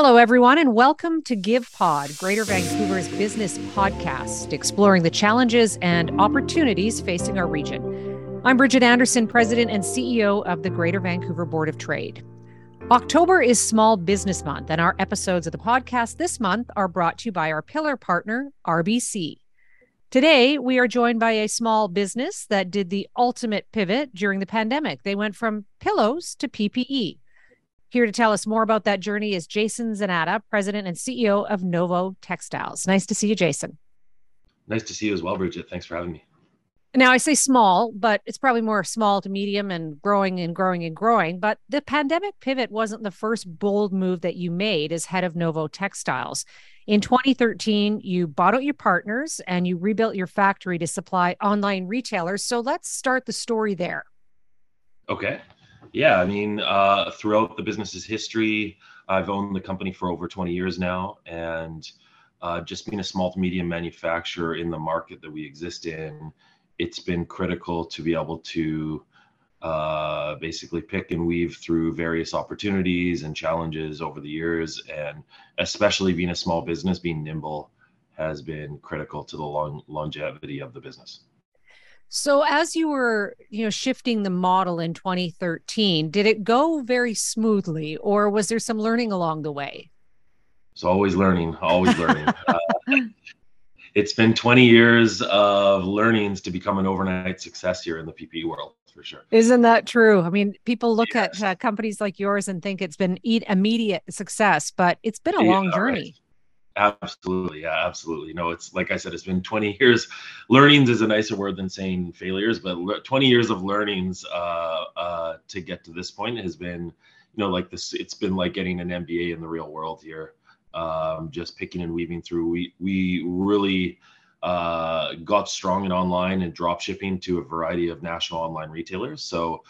Hello, everyone, and welcome to Give Pod, Greater Vancouver's business podcast, exploring the challenges and opportunities facing our region. I'm Bridget Anderson, President and CEO of the Greater Vancouver Board of Trade. October is Small Business Month, and our episodes of the podcast this month are brought to you by our pillar partner, RBC. Today, we are joined by a small business that did the ultimate pivot during the pandemic. They went from pillows to PPE. Here to tell us more about that journey is Jason Zanatta, President and CEO of Novo Textiles. Nice to see you, Jason. Nice to see you as well, Bridget. Thanks for having me. Now, I say small, but it's probably more small to medium and growing. But the pandemic pivot wasn't the first bold move that you made as head of Novo Textiles. In 2013, you bought out your partners and you rebuilt your factory to supply online retailers. So let's start the story there. Okay. Yeah, I mean, throughout the business's history, I've owned the company for over 20 years now, and just being a small to medium manufacturer in the market that we exist in, it's been critical to be able to basically pick and weave through various opportunities and challenges over the years, and especially being a small business, being nimble has been critical to the longevity of the business. So as you were, shifting the model in 2013, did it go very smoothly, or was there some learning along the way? So always learning. It's been 20 years of learnings to become an overnight success here in the PPE world, for sure. Isn't that true? I mean, people look at companies like yours and think it's been immediate success, but it's been a long journey. Right. Absolutely. Yeah, absolutely. No, it's like I said, it's been 20 years. Learnings is a nicer word than saying failures, but 20 years of learnings to get to this point has been, it's been like getting an MBA in the real world here. Just picking and weaving through. We really got strong in online and drop shipping to a variety of national online retailers. So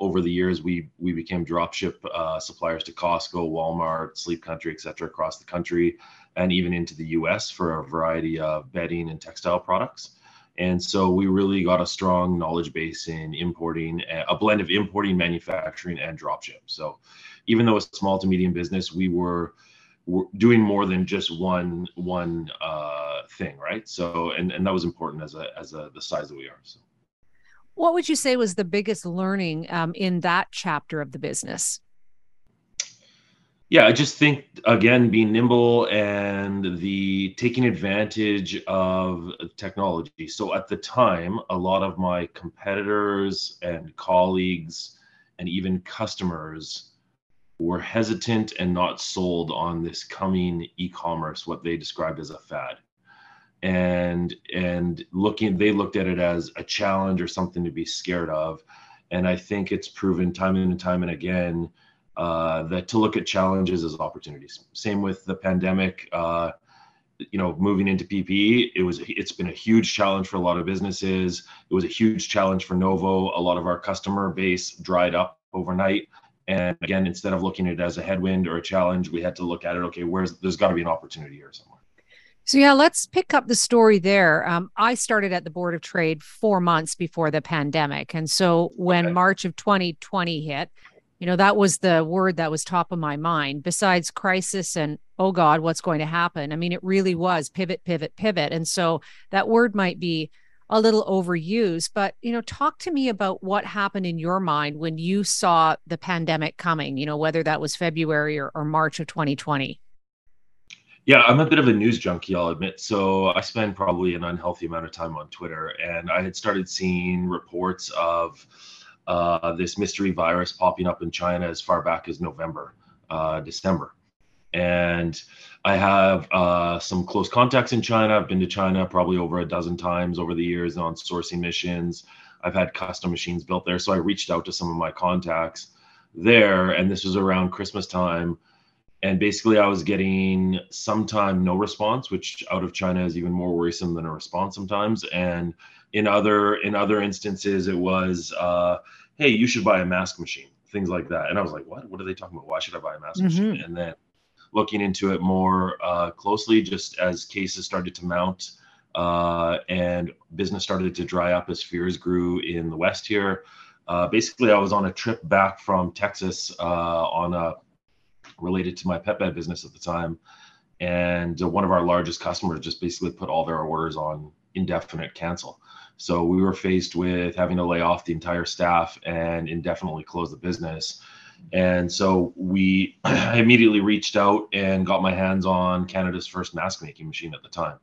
over the years, we became dropship suppliers to Costco, Walmart, Sleep Country, et cetera, across the country, and even into the U.S. for a variety of bedding and textile products. And so we really got a strong knowledge base in importing, a blend of importing, manufacturing, and dropship. So even though a small to medium business, we were doing more than just one thing, right? So and that was important as the size that we are. So. What would you say was the biggest learning in that chapter of the business? Yeah, I just think, again, being nimble and the taking advantage of technology. So at the time, a lot of my competitors and colleagues and even customers were hesitant and not sold on this coming e-commerce, what they described as a fad. They looked at it as a challenge or something to be scared of, and I think it's proven time and again that to look at challenges as opportunities. Same with the pandemic, moving into PPE, it's been a huge challenge for a lot of businesses. It was a huge challenge for Novo. A lot of our customer base dried up overnight, and again, instead of looking at it as a headwind or a challenge, we had to look at it. Okay, there's got to be an opportunity here somewhere. So yeah, let's pick up the story there. I started at the Board of Trade 4 months before the pandemic. And so when March of 2020 hit, that was the word that was top of my mind. Besides crisis and, oh God, what's going to happen? I mean, it really was pivot. And so that word might be a little overused, but, talk to me about what happened in your mind when you saw the pandemic coming, whether that was February or March of 2020. Yeah, I'm a bit of a news junkie, I'll admit. So I spend probably an unhealthy amount of time on Twitter, and I had started seeing reports of this mystery virus popping up in China as far back as November, December. And I have some close contacts in China. I've been to China probably over a dozen times over the years on sourcing missions. I've had custom machines built there. So I reached out to some of my contacts there, and this was around Christmas time. And basically, I was getting sometime no response, which out of China is even more worrisome than a response sometimes. And in other instances, it was, hey, you should buy a mask machine, things like that. And I was like, what? What are they talking about? Why should I buy a mask machine? And then looking into it more closely, just as cases started to mount and business started to dry up as fears grew in the West here. Basically, I was on a trip back from Texas on a related to my pet bed business at the time. And one of our largest customers just basically put all their orders on indefinite cancel. So we were faced with having to lay off the entire staff and indefinitely close the business. And so I immediately reached out and got my hands on Canada's first mask making machine at the time.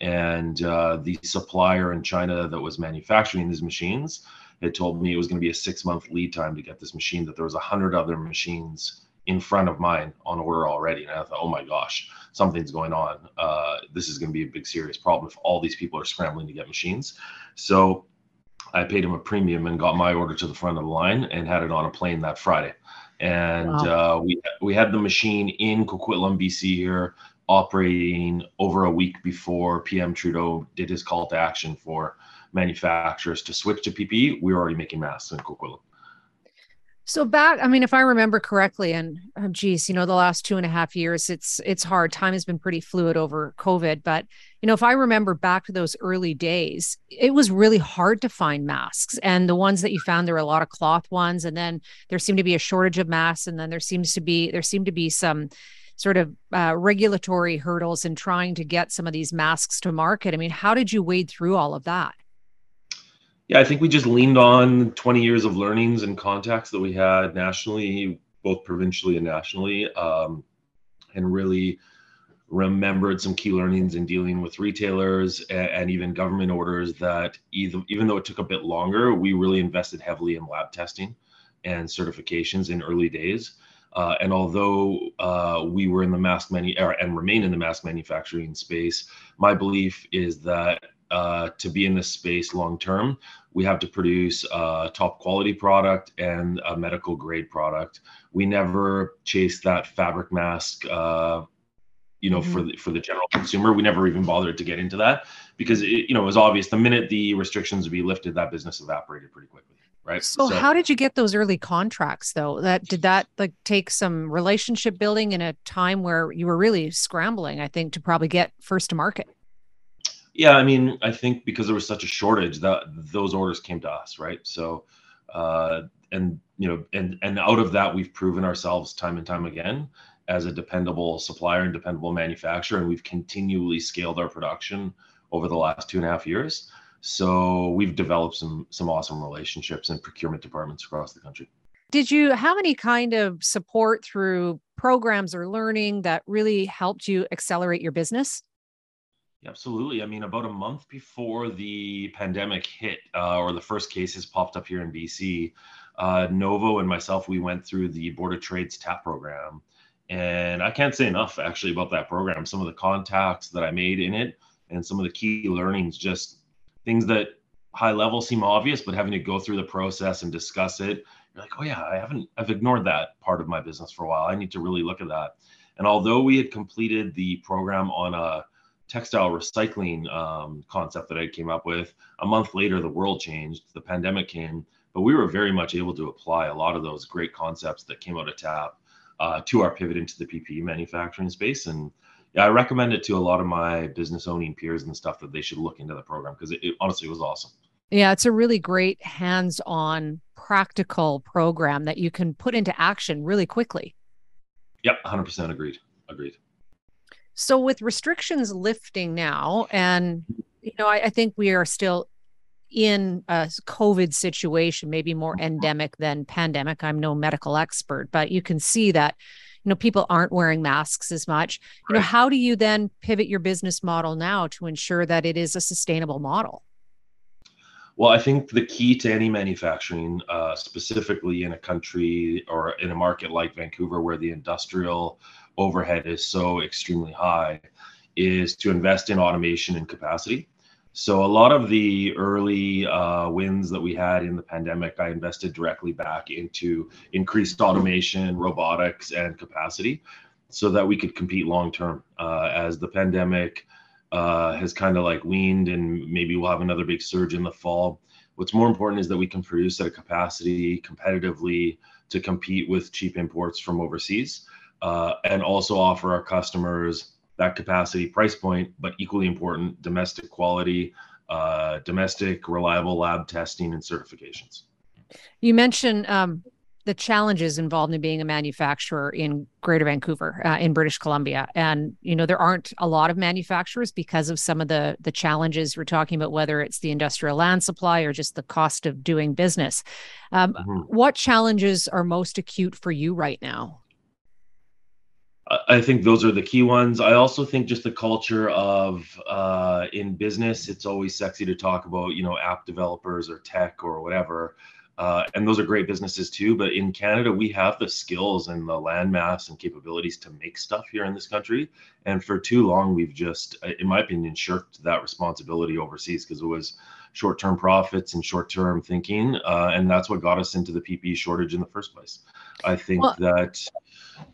And the supplier in China that was manufacturing these machines had told me it was going to be a 6-month lead time to get this machine, that there was 100 other machines in front of mine on order already. And I thought, oh my gosh, something's going on. This is going to be a big serious problem if all these people are scrambling to get machines. So I paid him a premium and got my order to the front of the line and had it on a plane that Friday. And wow. We had the machine in Coquitlam, BC here, operating over a week before PM Trudeau did his call to action for manufacturers to switch to PPE. We were already making masks in Coquitlam. So back, I mean, if I remember correctly, and geez, you know, the last 2.5 years, it's hard. Time has been pretty fluid over COVID. But, you know, if I remember back to those early days, it was really hard to find masks. And the ones that you found, there were a lot of cloth ones. And then there seemed to be a shortage of masks. And then there seemed to be some sort of regulatory hurdles in trying to get some of these masks to market. I mean, how did you wade through all of that? Yeah, I think we just leaned on 20 years of learnings and contacts that we had nationally, both provincially and nationally, and really remembered some key learnings in dealing with retailers and even government orders that even though it took a bit longer, we really invested heavily in lab testing and certifications in early days. And although we were in the mask and remain in the mask manufacturing space, my belief is that to be in this space long term, we have to produce a top quality product and a medical grade product. We never chase that fabric mask, for the general consumer. We never even bothered to get into that because it was obvious the minute the restrictions would be lifted, that business evaporated pretty quickly, right? So how did you get those early contracts though? Did that take some relationship building in a time where you were really scrambling, I think, to probably get first to market? Yeah, I mean, I think because there was such a shortage that those orders came to us, right? So, and out of that, we've proven ourselves time and time again as a dependable supplier and dependable manufacturer, and we've continually scaled our production over the last 2.5 years. So we've developed some awesome relationships in procurement departments across the country. Did you have any kind of support through programs or learning that really helped you accelerate your business? Absolutely. I mean, about a month before the pandemic hit, or the first cases popped up here in BC, Novo and myself, we went through the Board of Trade's TAP program. And I can't say enough actually about that program. Some of the contacts that I made in it and some of the key learnings, just things that high level seem obvious, but having to go through the process and discuss it, you're like, oh yeah, I've ignored that part of my business for a while. I need to really look at that. And although we had completed the program on a textile recycling concept that I came up with, a month later, the world changed, the pandemic came, but we were very much able to apply a lot of those great concepts that came out of TAP to our pivot into the PPE manufacturing space. And yeah, I recommend it to a lot of my business owning peers and stuff that they should look into the program because it honestly was awesome. Yeah, it's a really great hands-on practical program that you can put into action really quickly. Yep, 100% agreed. So with restrictions lifting now, and I think we are still in a COVID situation, maybe more endemic than pandemic. I'm no medical expert, but you can see that people aren't wearing masks as much. Right. How do you then pivot your business model now to ensure that it is a sustainable model? Well, I think the key to any manufacturing, specifically in a country or in a market like Vancouver, where the industrial overhead is so extremely high, is to invest in automation and capacity. So a lot of the early wins that we had in the pandemic, I invested directly back into increased automation, robotics, and capacity so that we could compete long-term. As the pandemic has kind of like weaned and maybe we'll have another big surge in the fall, what's more important is that we can produce at a capacity competitively to compete with cheap imports from overseas. And also offer our customers that capacity price point, but equally important, domestic quality, domestic reliable lab testing and certifications. You mentioned the challenges involved in being a manufacturer in Greater Vancouver, in British Columbia. And, you know, there aren't a lot of manufacturers because of some of the challenges we're talking about, whether it's the industrial land supply or just the cost of doing business. What challenges are most acute for you right now? I think those are the key ones. I also think just the culture of in business, it's always sexy to talk about, you know, app developers or tech or whatever. And those are great businesses too, but in Canada, we have the skills and the landmass and capabilities to make stuff here in this country. And for too long, we've just, in my opinion, shirked that responsibility overseas because it was short-term profits and short-term thinking. And that's what got us into the PPE shortage in the first place. I think that,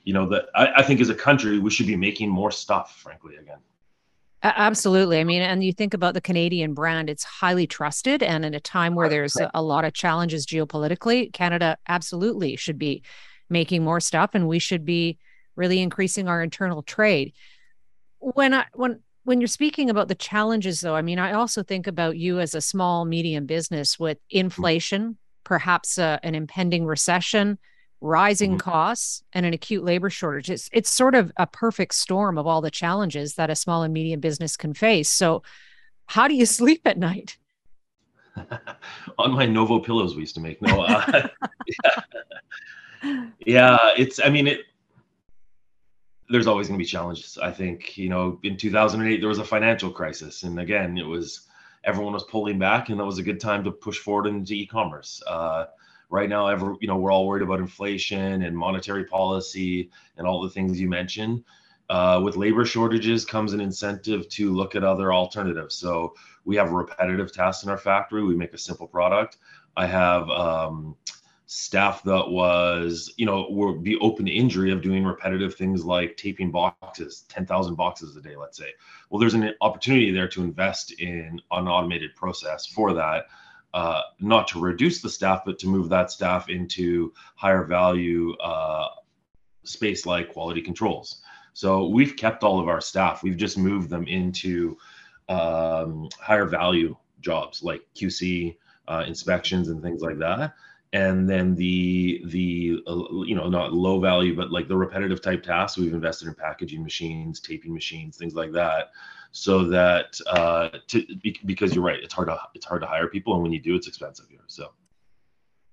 you know, that I think as a country, we should be making more stuff, frankly, again. Absolutely. I mean, and you think about the Canadian brand, it's highly trusted. And in a time where there's a lot of challenges geopolitically, Canada absolutely should be making more stuff, and we should be really increasing our internal trade. When you're speaking about the challenges, though, I mean, I also think about you as a small, medium business with inflation, perhaps an impending recession, rising costs, and an acute labor shortage. It's sort of a perfect storm of all the challenges that a small and medium business can face. So how do you sleep at night? On my Novo pillows we used to make. No, there's always going to be challenges. I think, you know, in 2008, there was a financial crisis. And again, everyone was pulling back, and that was a good time to push forward into e-commerce. Right now, we're all worried about inflation and monetary policy and all the things you mentioned. With labor shortages comes an incentive to look at other alternatives. So we have repetitive tasks in our factory. We make a simple product. I have staff that would be open to injury of doing repetitive things like taping boxes, 10,000 boxes a day, let's say. Well, there's an opportunity there to invest in an automated process for that. Not to reduce the staff, but to move that staff into higher value space like quality controls. So we've kept all of our staff. We've just moved them into higher value jobs like QC, inspections and things like that. And then the not low value, but like the repetitive type tasks, we've invested in packaging machines, taping machines, things like that. So that because you're right, it's hard to hire people, and when you do, it's expensive here. So,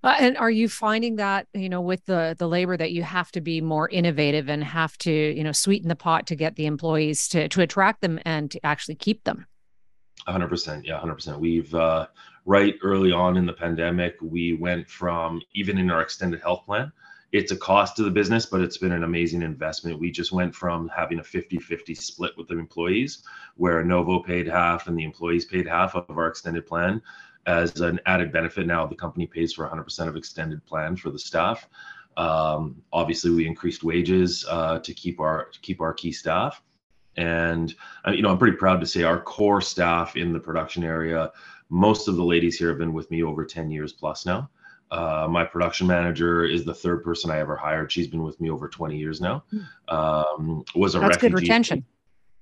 and are you finding that with the labor that you have to be more innovative and have to sweeten the pot to get the employees to attract them and to actually keep them? 100%, yeah, 100%. We've right early on in the pandemic, we went from even in our extended health plan. It's a cost to the business, but it's been an amazing investment. We just went from having a 50-50 split with the employees, where Novo paid half and the employees paid half of our extended plan. As an added benefit, now the company pays for 100% of extended plan for the staff. Obviously, we increased wages to keep our key staff. And I'm pretty proud to say our core staff in the production area, most of the ladies here have been with me over 10 years plus now. My production manager is the third person I ever hired. She's been with me over 20 years now. That's refugee. Good retention.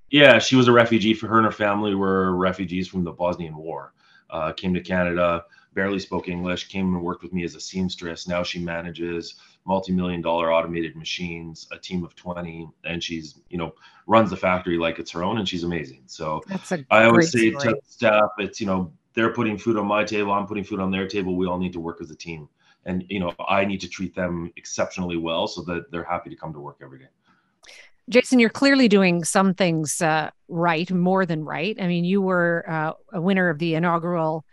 Yeah, she was a refugee. Her and her family were refugees from the Bosnian War. Came to Canada, barely spoke English, came and worked with me as a seamstress. Now she manages multi-million-dollar automated machines, a team of 20, and she's runs the factory like it's her own, and she's amazing. So I always say to staff, it's they're putting food on my table, I'm putting food on their table. We all need to work as a team. And, I need to treat them exceptionally well so that they're happy to come to work every day. Jason, you're clearly doing some things right, more than right. I mean, you were a winner of the inaugural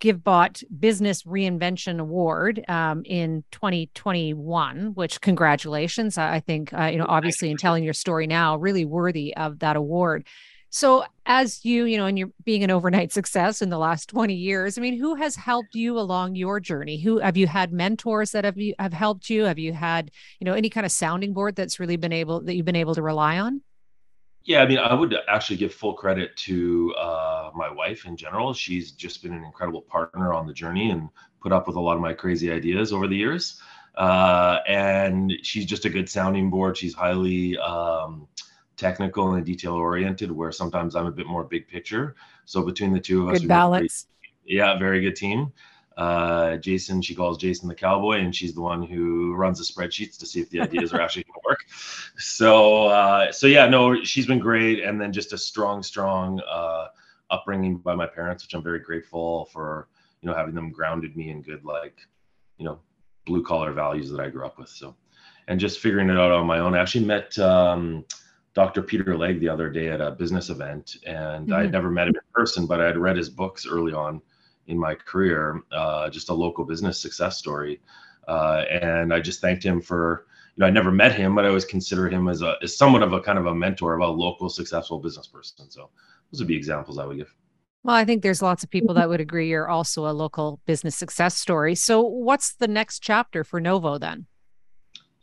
GiveBot Business Reinvention Award in 2021, which congratulations. I think, obviously in telling your story now, really worthy of that award. So as and you're being an overnight success in the last 20 years, I mean, who has helped you along your journey? Who have you had mentors that have helped you? Have you had, any kind of sounding board that's really you've been able to rely on? Yeah, I mean, I would actually give full credit to my wife in general. She's just been an incredible partner on the journey and put up with a lot of my crazy ideas over the years. And she's just a good sounding board. She's highly, technical and detail oriented, where sometimes I'm a bit more big picture. So between the two of us, good balance. Very good team. Jason, she calls Jason the cowboy, and she's the one who runs the spreadsheets to see if the ideas are actually going to work. So, yeah, no, she's been great. And then just a strong upbringing by my parents, which I'm very grateful for, you know, having them grounded me in good, like, you know, blue collar values that I grew up with. So, and just figuring it out on my own. I actually met, Dr. Peter Legge the other day at a business event, and I had never met him in person, but I had read his books early on in my career, just a local business success story. And I just thanked him for, you know, I never met him, but I always consider him as somewhat of a kind of a mentor of a local successful business person. So those would be examples I would give. Well, I think there's lots of people that would agree you're also a local business success story. So what's the next chapter for Novo then?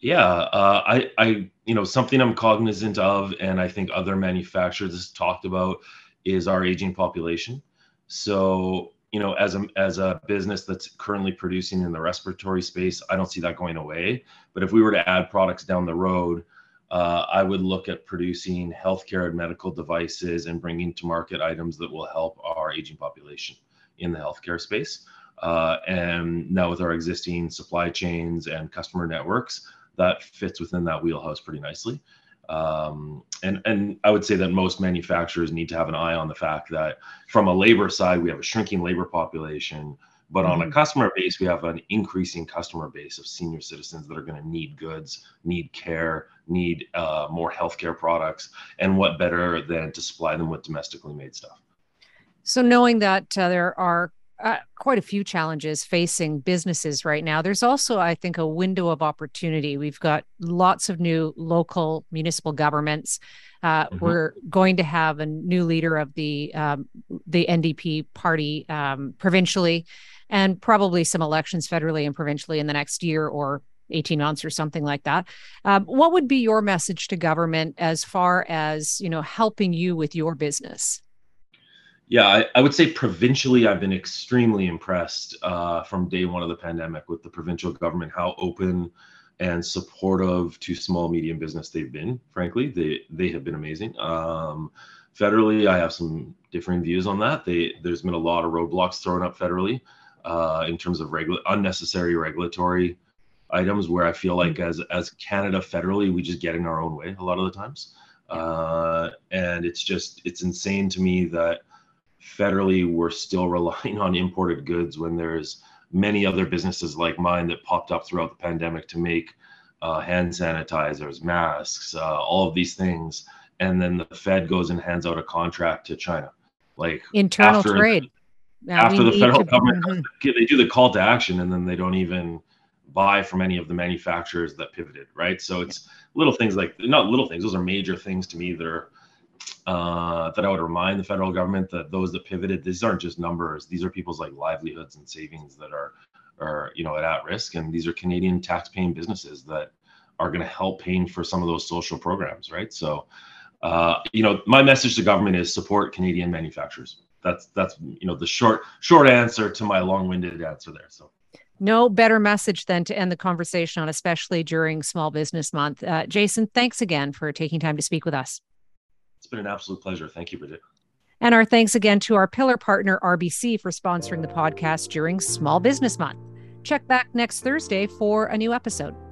Yeah, I, you know, something I'm cognizant of, and I think other manufacturers talked about, is our aging population. So, you know, as a business that's currently producing in the respiratory space, I don't see that going away. But if we were to add products down the road, I would look at producing healthcare and medical devices and bringing to market items that will help our aging population in the healthcare space. And now with our existing supply chains and customer networks, that fits within that wheelhouse pretty nicely. And I would say that most manufacturers need to have an eye on the fact that from a labor side, we have a shrinking labor population, but on a customer base, we have an increasing customer base of senior citizens that are going to need goods, need care, need more healthcare products. And what better than to supply them with domestically made stuff? So knowing that there are quite a few challenges facing businesses right now, there's also, I think, a window of opportunity. We've got lots of new local municipal governments. We're going to have a new leader of the NDP party provincially, and probably some elections federally and provincially in the next year or 18 months or something like that. What would be your message to government as far as, you know, helping you with your business? Yeah, I would say provincially, I've been extremely impressed from day one of the pandemic with the provincial government, how open and supportive to small, medium business they've been. Frankly, they have been amazing. Federally, I have some differing views on that. There's been a lot of roadblocks thrown up federally in terms of unnecessary regulatory items where I feel like as Canada federally, we just get in our own way a lot of the times. And it's insane to me that federally, we're still relying on imported goods when there's many other businesses like mine that popped up throughout the pandemic to make hand sanitizers, masks, all of these things. And then the Fed goes and hands out a contract to China. Like internal trade. After the federal government, they do the call to action, and then they don't even buy from any of the manufacturers that pivoted, right? So it's little things like, not little things, those are major things to me that are that I would remind the federal government that those that pivoted, these aren't just numbers. These are people's like livelihoods and savings that are, you know, at risk. And these are Canadian tax-paying businesses that are going to help paying for some of those social programs, right? So, you know, my message to government is support Canadian manufacturers. That's you know, the short answer to my long-winded answer there. So. No better message than to end the conversation on, especially during Small Business Month. Jason, thanks again for taking time to speak with us. It's been an absolute pleasure. Thank you, Bridget. And our thanks again to our pillar partner, RBC, for sponsoring the podcast during Small Business Month. Check back next Thursday for a new episode.